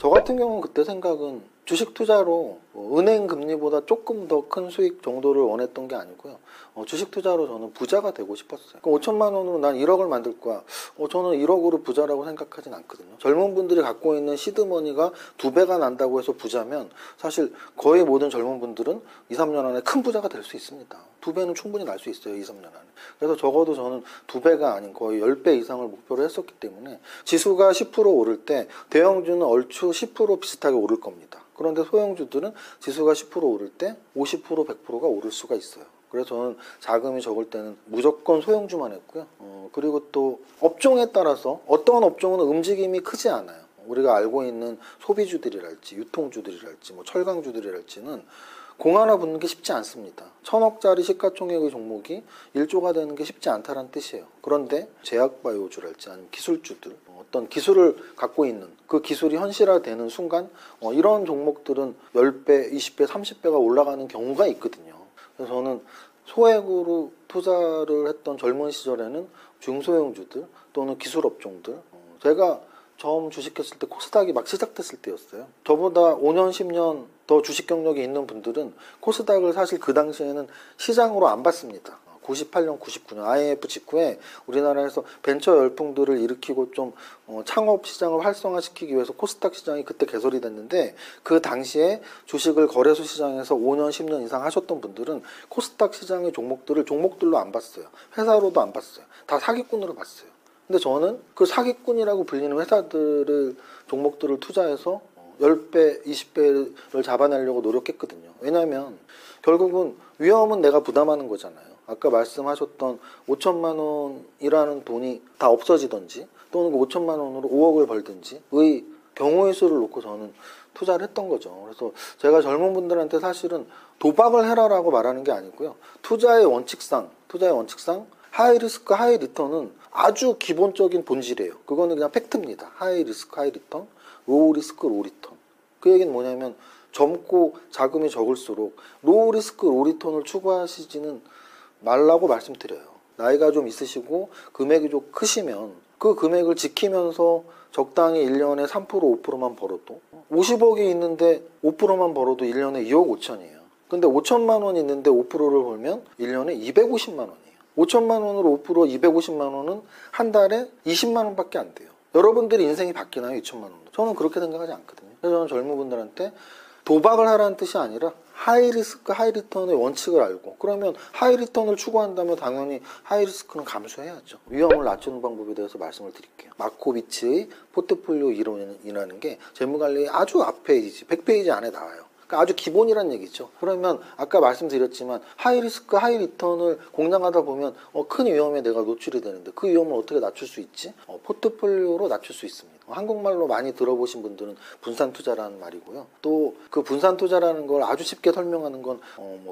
저 같은 경우는 그때 생각은 주식 투자로 은행 금리보다 조금 더 큰 수익 정도를 원했던 게 아니고요. 주식 투자로 저는 부자가 되고 싶었어요. 5천만 원으로 난 1억을 만들 거야. 저는 1억으로 부자라고 생각하진 않거든요. 젊은 분들이 갖고 있는 시드머니가 2배가 난다고 해서 부자면 사실 거의 모든 젊은 분들은 2, 3년 안에 큰 부자가 될 수 있습니다. 2배는 충분히 날 수 있어요. 2, 3년 안에. 그래서 적어도 저는 2배가 아닌 거의 10배 이상을 목표로 했었기 때문에 지수가 10% 오를 때 대형주는 얼추 10% 비슷하게 오를 겁니다. 그런데 소형주들은 지수가 10% 오를 때 50%, 100%가 오를 수가 있어요. 그래서 저는 자금이 적을 때는 무조건 소형주만 했고요. 그리고 또 업종에 따라서 어떤 업종은 움직임이 크지 않아요. 우리가 알고 있는 소비주들이랄지 유통주들이랄지 뭐 철강주들이랄지는 공 하나 붙는 게 쉽지 않습니다. 1000억짜리 시가총액의 종목이 1조가 되는 게 쉽지 않다는 뜻이에요. 그런데 제약바이오주랄지 아니면 기술주들, 어떤 기술을 갖고 있는 그 기술이 현실화되는 순간 이런 종목들은 10배, 20배, 30배가 올라가는 경우가 있거든요. 그래서 저는 소액으로 투자를 했던 젊은 시절에는 중소형주들 또는 기술업종들, 제가 처음 주식했을 때 코스닥이 막 시작됐을 때였어요. 저보다 5년, 10년 더 주식 경력이 있는 분들은 코스닥을 사실 그 당시에는 시장으로 안 봤습니다. 98년, 99년 IMF 직후에 우리나라에서 벤처 열풍들을 일으키고 좀 창업 시장을 활성화시키기 위해서 코스닥 시장이 그때 개설이 됐는데, 그 당시에 주식을 거래소 시장에서 5년, 10년 이상 하셨던 분들은 코스닥 시장의 종목들을 종목들로 안 봤어요. 회사로도 안 봤어요. 다 사기꾼으로 봤어요. 근데 저는 그 사기꾼이라고 불리는 회사들을, 종목들을 투자해서 10배, 20배를 잡아내려고 노력했거든요. 왜냐하면 결국은 위험은 내가 부담하는 거잖아요. 아까 말씀하셨던 5천만 원이라는 돈이 다 없어지든지 또는 그 5천만 원으로 5억을 벌든지 의 경우의 수를 놓고 저는 투자를 했던 거죠. 그래서 제가 젊은 분들한테 사실은 도박을 해라라고 말하는 게 아니고요. 투자의 원칙상 하이 리스크 하이 리턴은 아주 기본적인 본질이에요. 그거는 그냥 팩트입니다. 하이 리스크 하이 리턴, 로우 리스크 로우 리턴. 그 얘기는 뭐냐면 젊고 자금이 적을수록 로우 리스크 로우 리턴을 추구하시지는 말라고 말씀드려요. 나이가 좀 있으시고 금액이 좀 크시면 그 금액을 지키면서 적당히 1년에 3%, 5%만 벌어도, 50억이 있는데 5%만 벌어도 1년에 2억 5천이에요. 근데 5천만 원 있는데 5%를 벌면 1년에 250만 원이에요. 5천만 원으로 5%, 250만 원은 한 달에 20만 원밖에 안 돼요. 여러분들이 인생이 바뀌나요? 2천만 원도. 저는 그렇게 생각하지 않거든요. 그래서 저는 젊은 분들한테 도박을 하라는 뜻이 아니라 하이 리스크 하이 리턴의 원칙을 알고, 그러면 하이 리턴을 추구한다면 당연히 하이 리스크는 감수해야죠. 위험을 낮추는 방법에 대해서 말씀을 드릴게요. 마코비치의 포트폴리오 이론이라는 게 재무관리의 아주 앞페이지, 100페이지 안에 나와요. 그러니까 아주 기본이란 얘기죠. 그러면 아까 말씀드렸지만 하이 리스크 하이 리턴을 공략하다 보면 큰 위험에 내가 노출이 되는데 그 위험을 어떻게 낮출 수 있지? 포트폴리오로 낮출 수 있습니다. 한국말로 많이 들어보신 분들은 분산투자라는 말이고요. 또 그 분산투자라는 걸 아주 쉽게 설명하는 건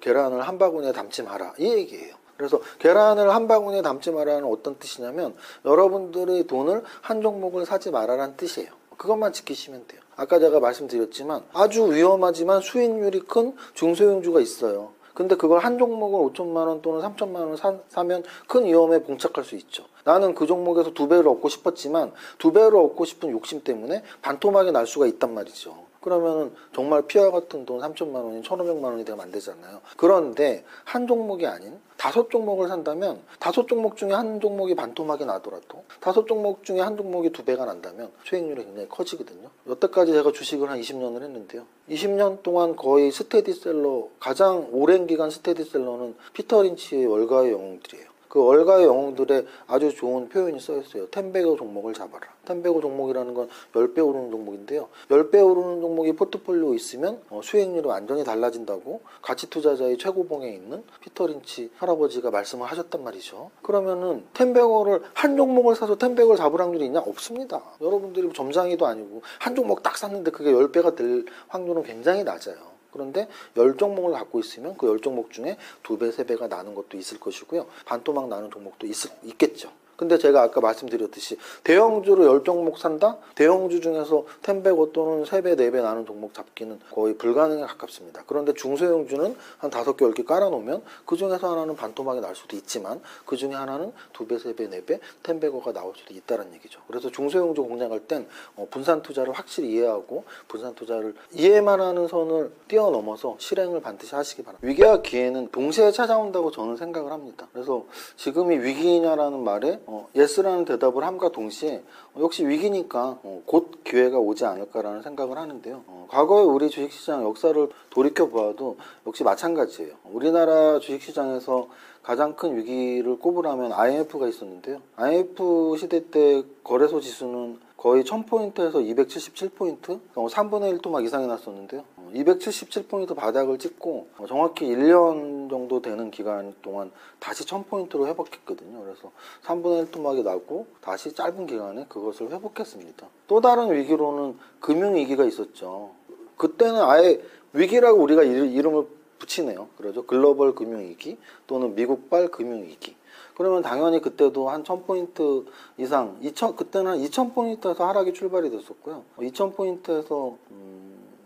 계란을 한 바구니에 담지 마라, 이 얘기예요. 그래서 계란을 한 바구니에 담지 마라는 어떤 뜻이냐면 여러분들의 돈을 한 종목을 사지 마라라는 뜻이에요. 그것만 지키시면 돼요. 아까 제가 말씀드렸지만 아주 위험하지만 수익률이 큰 중소형주가 있어요. 근데 그걸 한 종목을 5천만 원 또는 3천만 원 사면 큰 위험에 봉착할 수 있죠. 나는 그 종목에서 2배를 얻고 싶었지만 2배를 얻고 싶은 욕심 때문에 반토막이 날 수가 있단 말이죠. 그러면은 정말 피와 같은 돈 3천만 원이 1,500만 원이 되면 안 되잖아요. 그런데 한 종목이 아닌 5종목을 산다면 5종목 중에 한 종목이 반토막이 나더라도 5종목 중에 한 종목이 2배가 난다면 수익률이 굉장히 커지거든요. 여태까지 제가 주식을 한 20년을 했는데요. 20년 동안 거의 스테디셀러, 가장 오랜 기간 스테디셀러는 피터 린치의 월가의 영웅들이에요. 그 월가의 영웅들의 아주 좋은 표현이 써있어요. 텐베거 종목을 잡아라. 텐베거 종목이라는 건 10배 오르는 종목인데요. 10배 오르는 종목이 포트폴리오에 있으면 수익률이 완전히 달라진다고 가치투자자의 최고봉에 있는 피터 린치 할아버지가 말씀을 하셨단 말이죠. 그러면은 텐베거를 한 종목을 사서 텐베거를 잡을 확률이 있냐? 없습니다. 여러분들이 점장이도 아니고 한 종목 딱 샀는데 그게 10배가 될 확률은 굉장히 낮아요. 그런데 10종목을 갖고 있으면 그 10종목 중에 2배, 3배가 나는 것도 있을 것이고요. 반토막 나는 종목도 있겠죠. 근데 제가 아까 말씀드렸듯이 대형주로 10종목 산다? 대형주 중에서 10배고 또는 3배, 4배 나는 종목 잡기는 거의 불가능에 가깝습니다. 그런데 중소형주는 한 5개, 10개 깔아놓으면 그 중에서 하나는 반토막이 날 수도 있지만 그 중에 하나는 2배, 3배, 4배, 10배고가 나올 수도 있다는 얘기죠. 그래서 중소형주 공략할 땐 분산 투자를 확실히 이해하고 분산 투자를 이해만 하는 선을 뛰어넘어서 실행을 반드시 하시기 바랍니다. 위기와 기회는 동시에 찾아온다고 저는 생각을 합니다. 그래서 지금이 위기냐라는 말에 예스라는 대답을 함과 동시에 역시 위기니까 곧 기회가 오지 않을까라는 생각을 하는데요. 과거의 우리 주식시장 역사를 돌이켜보아도 역시 마찬가지예요. 우리나라 주식시장에서 가장 큰 위기를 꼽으라면 IMF가 있었는데요. IMF 시대 때 거래소 지수는 거의 1000포인트에서 277포인트? 3분의 1토막 이상이 났었는데요. 277포인트 바닥을 찍고 정확히 1년 정도 되는 기간 동안 다시 1000포인트로 회복했거든요. 그래서 3분의 1토막이 나고 다시 짧은 기간에 그것을 회복했습니다. 또 다른 위기로는 금융위기가 있었죠. 그때는 아예 위기라고 우리가 이름을 붙이네요. 그러죠. 글로벌 금융위기 또는 미국발 금융위기. 그러면 당연히 그때도 한 1000포인트 이상, 그때는 한 2000포인트에서 하락이 출발이 됐었고요. 2000포인트에서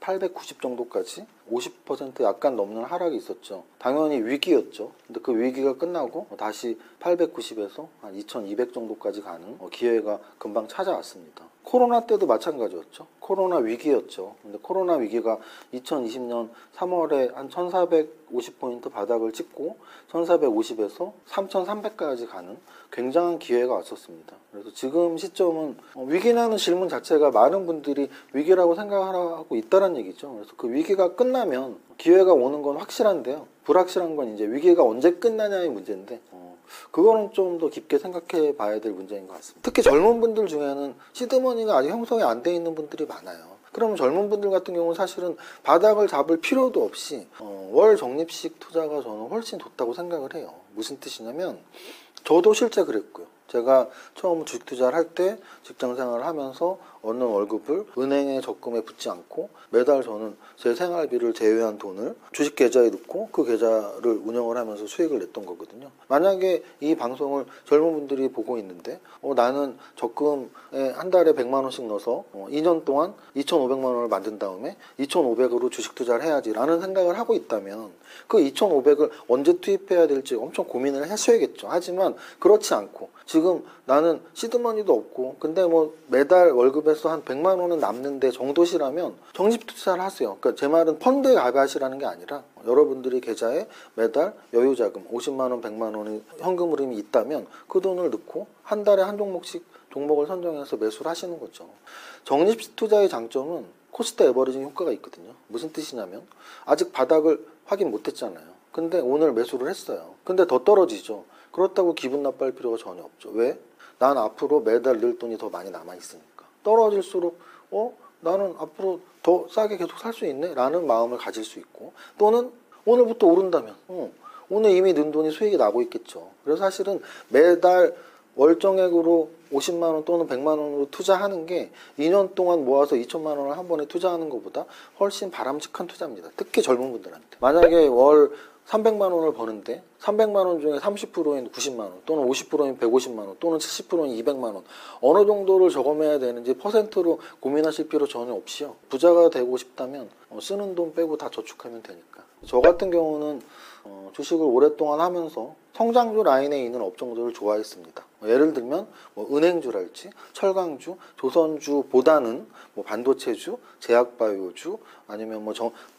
890 정도까지 50% 약간 넘는 하락이 있었죠. 당연히 위기였죠. 근데 그 위기가 끝나고 다시 890에서 한 2200 정도까지 가는 기회가 금방 찾아왔습니다. 코로나 때도 마찬가지였죠. 코로나 위기였죠. 근데 코로나 위기가 2020년 3월에 한 1450포인트 바닥을 찍고 1450에서 3300까지 가는 굉장한 기회가 왔었습니다. 그래서 지금 시점은 위기라는 질문 자체가 많은 분들이 위기라고 생각하고 있다는 얘기죠. 그래서 그 위기가 끝나면 기회가 오는 건 확실한데요. 불확실한 건 이제 위기가 언제 끝나냐의 문제인데 그거는 좀 더 깊게 생각해 봐야 될 문제인 것 같습니다. 특히 젊은 분들 중에는 시드머니가 아직 형성이 안 돼 있는 분들이 많아요. 그러면 젊은 분들 같은 경우는 사실은 바닥을 잡을 필요도 없이 월 적립식 투자가 저는 훨씬 좋다고 생각을 해요. 무슨 뜻이냐면 저도 실제 그랬고요. 제가 처음 주식 투자를 할 때 직장 생활을 하면서 얻는 월급을 은행에 적금에 붙지 않고 매달 저는 제 생활비를 제외한 돈을 주식 계좌에 넣고 그 계좌를 운영을 하면서 수익을 냈던 거거든요. 만약에 이 방송을 젊은 분들이 보고 있는데 나는 적금에 한 달에 100만 원씩 넣어서 2년 동안 2,500만 원을 만든 다음에 2,500으로 주식 투자를 해야지 라는 생각을 하고 있다면 그 2,500을 언제 투입해야 될지 엄청 고민을 하셔야겠죠. 하지만 그렇지 않고 지금 나는 시드머니도 없고 근데 뭐 매달 월급에서 한 100만 원은 남는데 정도시라면 적립 투자를 하세요. 그러니까 제 말은 펀드에 가입하시라는 게 아니라 여러분들이 계좌에 매달 여유자금 50만 원, 100만 원의 현금 흐름이 있다면 그 돈을 넣고 한 달에 한 종목씩 종목을 선정해서 매수를 하시는 거죠. 적립식 투자의 장점은 코스트 에버리징 효과가 있거든요. 무슨 뜻이냐면 아직 바닥을 확인 못했잖아요. 근데 오늘 매수를 했어요. 근데 더 떨어지죠. 그렇다고 기분 나빠할 필요가 전혀 없죠. 왜? 난 앞으로 매달 늘 돈이 더 많이 남아있으니까. 떨어질수록 나는 앞으로 더 싸게 계속 살 수 있네? 라는 마음을 가질 수 있고 또는 오늘부터 오른다면 오늘 이미 넣은 돈이 수익이 나고 있겠죠. 그래서 사실은 매달 월정액으로 50만원 또는 100만원으로 투자하는 게 2년 동안 모아서 2천만원을 한 번에 투자하는 것보다 훨씬 바람직한 투자입니다. 특히 젊은 분들한테. 만약에 월 300만원을 버는데 300만원 중에 30%인 90만원 또는 50%인 150만원 또는 70%인 200만원 어느 정도를 저금해야 되는지 퍼센트로 고민하실 필요 전혀 없이요. 부자가 되고 싶다면 쓰는 돈 빼고 다 저축하면 되니까. 저 같은 경우는 주식을 오랫동안 하면서 성장주 라인에 있는 업종들을 좋아했습니다. 예를 들면 은행주랄지 철강주, 조선주보다는 반도체주, 제약바이오주 아니면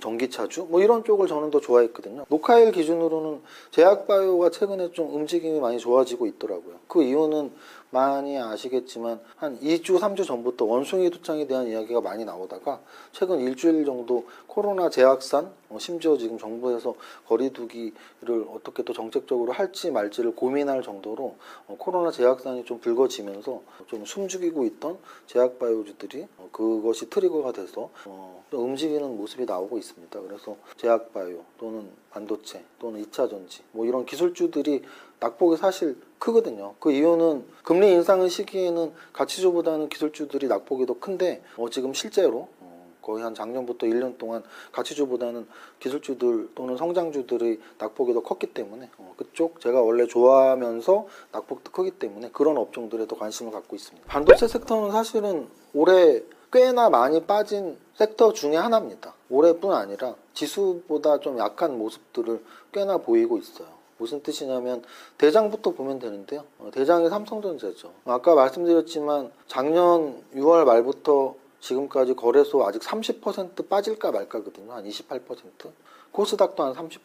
전기차주 이런 쪽을 저는 더 좋아했거든요. 녹화일 기준으로는 제약바이오가 최근에 좀 움직임이 많이 좋아지고 있더라고요. 그 이유는 많이 아시겠지만 한 2주, 3주 전부터 원숭이 두창에 대한 이야기가 많이 나오다가 최근 일주일 정도 코로나 재확산, 심지어 지금 정부에서 거리 두기를 어떻게 또 정책적으로 할지 말지를 고민할 정도로 코로나 재확산이 좀 불거지면서 좀 숨죽이고 있던 제약바이오주들이 그것이 트리거가 돼서 움직이는 모습이 나오고 있습니다. 그래서 제약바이오 또는 반도체 또는 2차전지 이런 기술주들이 낙폭이 사실 크거든요. 그 이유는 금리 인상의 시기에는 가치주보다는 기술주들이 낙폭이 더 큰데 지금 실제로 거의 한 작년부터 1년 동안 가치주보다는 기술주들 또는 성장주들의 낙폭이 더 컸기 때문에 그쪽 제가 원래 좋아하면서 낙폭도 크기 때문에 그런 업종들에 더 관심을 갖고 있습니다. 반도체 섹터는 사실은 올해 꽤나 많이 빠진 섹터 중에 하나입니다. 올해뿐 아니라 지수보다 좀 약한 모습들을 꽤나 보이고 있어요. 무슨 뜻이냐면 대장부터 보면 되는데요. 대장이 삼성전자죠. 아까 말씀드렸지만 작년 6월 말부터 지금까지 거래소 아직 30% 빠질까 말까거든요. 한 28%. 코스닥도 한 30%.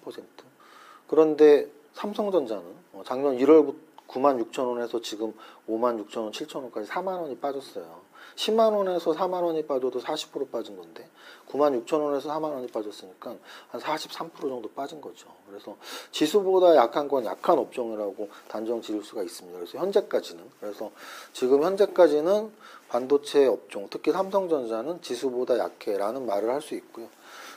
그런데 삼성전자는 작년 1월부터 96,000원에서 지금 56,000원, 7,000원까지 4만원이 빠졌어요. 10만원에서 4만원이 빠져도 40% 빠진 건데 96,000원에서 4만원이 빠졌으니까 한 43% 정도 빠진 거죠. 그래서 지수보다 약한 건 약한 업종이라고 단정 지을 수가 있습니다. 그래서 지금 현재까지는 반도체 업종, 특히 삼성전자는 지수보다 약해라는 말을 할 수 있고요.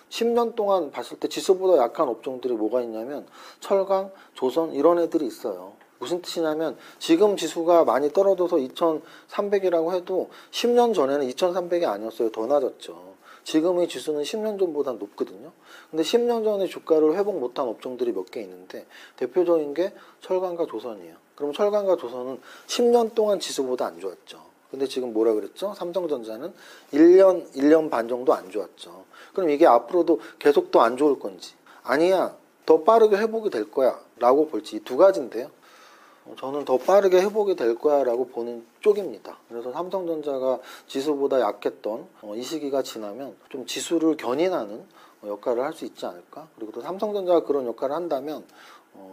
10년 동안 봤을 때 지수보다 약한 업종들이 뭐가 있냐면 철강, 조선 이런 애들이 있어요. 무슨 뜻이냐면 지금 지수가 많이 떨어져서 2300이라고 해도 10년 전에는 2300이 아니었어요. 더 낮았죠. 지금의 지수는 10년 전보다 높거든요. 근데 10년 전에 주가를 회복 못한 업종들이 몇 개 있는데 대표적인 게 철강과 조선이에요. 그럼 철강과 조선은 10년 동안 지수보다 안 좋았죠. 근데 지금 뭐라 그랬죠? 삼성전자는 1년 반 정도 안 좋았죠. 그럼 이게 앞으로도 계속 더 안 좋을 건지 아니야 더 빠르게 회복이 될 거야 라고 볼지 이 두 가지인데요. 저는 더 빠르게 회복이 될 거야 라고 보는 쪽입니다. 그래서 삼성전자가 지수보다 약했던 이 시기가 지나면 좀 지수를 견인하는 역할을 할 수 있지 않을까. 그리고 또 삼성전자가 그런 역할을 한다면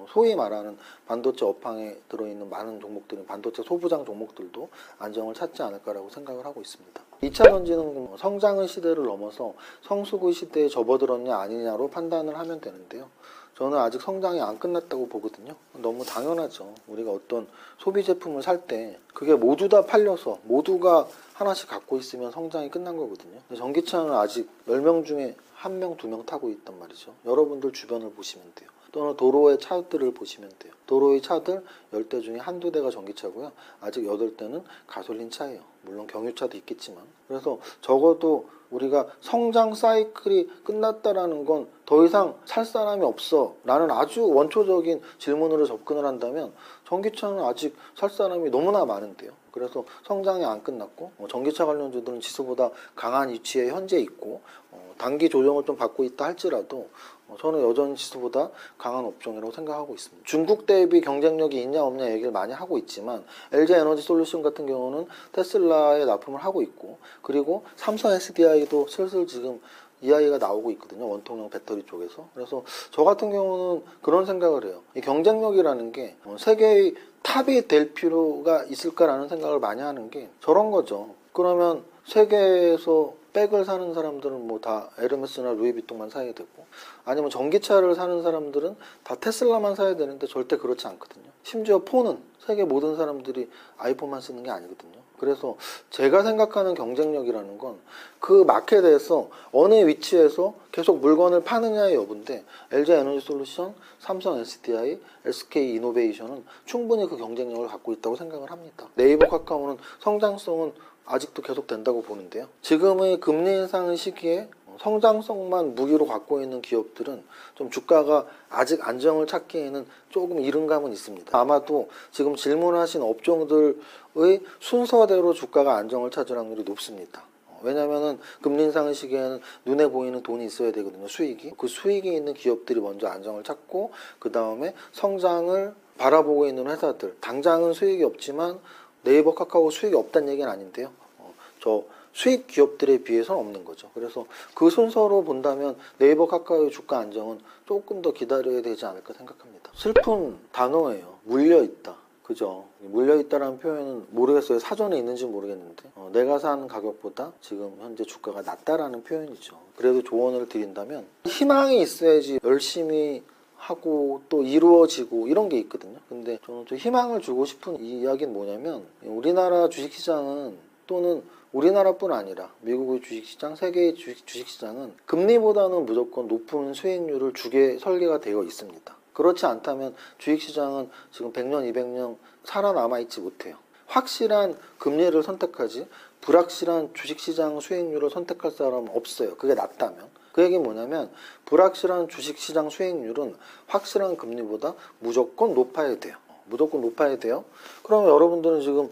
소위 말하는 반도체 업황에 들어있는 많은 종목들은 반도체 소부장 종목들도 안정을 찾지 않을까라고 생각을 하고 있습니다. 2차 전지는 성장의 시대를 넘어서 성숙의 시대에 접어들었냐 아니냐로 판단을 하면 되는데요. 저는 아직 성장이 안 끝났다고 보거든요. 너무 당연하죠. 우리가 어떤 소비 제품을 살 때 그게 모두 다 팔려서 모두가 하나씩 갖고 있으면 성장이 끝난 거거든요. 전기차는 아직 10명 중에 1명, 2명 타고 있단 말이죠. 여러분들 주변을 보시면 돼요. 또는 도로의 차들을 보시면 돼요. 도로의 차들 10대 중에 1~2대가 전기차고요. 아직 8대는 가솔린 차예요. 물론 경유차도 있겠지만. 그래서 적어도 우리가 성장 사이클이 끝났다라는 건 더 이상 살 사람이 없어 라는 아주 원초적인 질문으로 접근을 한다면 전기차는 아직 살 사람이 너무나 많은데요. 그래서 성장이 안 끝났고 전기차 관련주들은 지수보다 강한 위치에 현재 있고 단기 조정을 좀 받고 있다 할지라도 저는 여전히 지수보다 강한 업종이라고 생각하고 있습니다. 중국 대비 경쟁력이 있냐 없냐 얘기를 많이 하고 있지만 LG에너지솔루션 같은 경우는 테슬라에 납품을 하고 있고 그리고 삼성 SDI도 슬슬 지금 이야기가 나오고 있거든요. 원통형 배터리 쪽에서. 그래서 저 같은 경우는 그런 생각을 해요. 이 경쟁력이라는 게 세계의 탑이 될 필요가 있을까라는 생각을 많이 하는 게 저런 거죠. 그러면 세계에서 백을 사는 사람들은 뭐 다 에르메스나 루이비통만 사야 되고 아니면 전기차를 사는 사람들은 다 테슬라만 사야 되는데 절대 그렇지 않거든요. 심지어 폰은 세계 모든 사람들이 아이폰만 쓰는 게 아니거든요. 그래서 제가 생각하는 경쟁력이라는 건 그 마켓에서 어느 위치에서 계속 물건을 파느냐의 여부인데 LG에너지솔루션, 삼성 SDI, SK이노베이션은 충분히 그 경쟁력을 갖고 있다고 생각을 합니다. 네이버, 카카오는 성장성은 아직도 계속 된다고 보는데요. 지금의 금리 인상 시기에 성장성만 무기로 갖고 있는 기업들은 좀 주가가 아직 안정을 찾기에는 조금 이른 감은 있습니다. 아마도 지금 질문하신 업종들의 순서대로 주가가 안정을 찾을 확률이 높습니다. 왜냐면은 금리 인상 시기에는 눈에 보이는 돈이 있어야 되거든요. 수익이. 그 수익이 있는 기업들이 먼저 안정을 찾고 그 다음에 성장을 바라보고 있는 회사들. 당장은 수익이 없지만 네이버, 카카오 수익이 없다는 얘기는 아닌데요. 저 수익 기업들에 비해서는 없는 거죠. 그래서 그 순서로 본다면 네이버, 카카오의 주가 안정은 조금 더 기다려야 되지 않을까 생각합니다. 슬픈 단어예요. 물려있다. 그죠? 물려있다라는 표현은 모르겠어요. 사전에 있는지 모르겠는데 내가 산 가격보다 지금 현재 주가가 낮다라는 표현이죠. 그래도 조언을 드린다면 희망이 있어야지 열심히 하고 또 이루어지고 이런 게 있거든요. 근데 저는 좀 희망을 주고 싶은 이야기는 뭐냐면 우리나라 주식시장은 또는 우리나라뿐 아니라 미국의 주식시장, 세계의 주식시장은 금리보다는 무조건 높은 수익률을 주게 설계가 되어 있습니다. 그렇지 않다면 주식시장은 지금 100년, 200년 살아남아 있지 못해요. 확실한 금리를 선택하지 불확실한 주식시장 수익률을 선택할 사람은 없어요. 그게 낫다면. 그 얘기는 뭐냐면 불확실한 주식시장 수익률은 확실한 금리보다 무조건 높아야 돼요. 무조건 높아야 돼요. 그러면 여러분들은 지금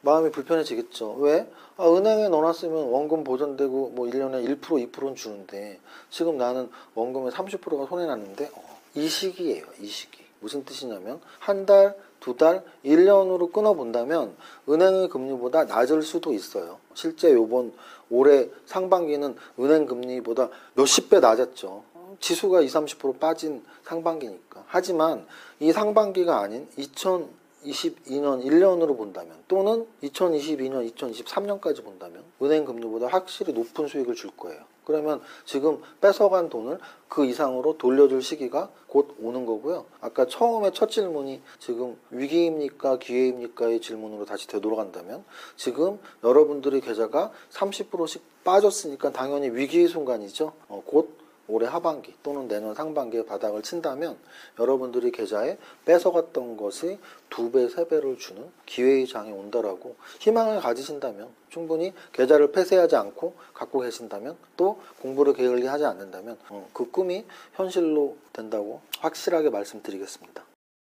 마음이 불편해지겠죠. 왜? 아, 은행에 넣어놨으면 원금 보전되고 뭐 1년에 1%, 2%는 주는데 지금 나는 원금의 30%가 손해났는데 이 시기예요. 이 시기. 무슨 뜻이냐면 한 달, 두 달, 1년으로 끊어본다면 은행의 금리보다 낮을 수도 있어요. 실제 요번 올해 상반기는 은행 금리보다 몇십 배 낮았죠. 지수가 20, 30% 빠진 상반기니까. 하지만 이 상반기가 아닌 2022년 1년으로 본다면 또는 2022년, 2023년까지 본다면 은행 금리보다 확실히 높은 수익을 줄 거예요. 그러면 지금 뺏어간 돈을 그 이상으로 돌려줄 시기가 곧 오는 거고요. 아까 처음에 첫 질문이 지금 위기입니까 기회입니까의 질문으로 다시 되돌아간다면 지금 여러분들의 계좌가 30%씩 빠졌으니까 당연히 위기의 순간이죠. 곧 올해 하반기 또는 내년 상반기에 바닥을 친다면 여러분들이 계좌에 뺏어갔던 것이 2배, 3배를 주는 기회의 장이 온다라고 희망을 가지신다면 충분히 계좌를 폐쇄하지 않고 갖고 계신다면 또 공부를 게을리 하지 않는다면 그 꿈이 현실로 된다고 확실하게 말씀드리겠습니다.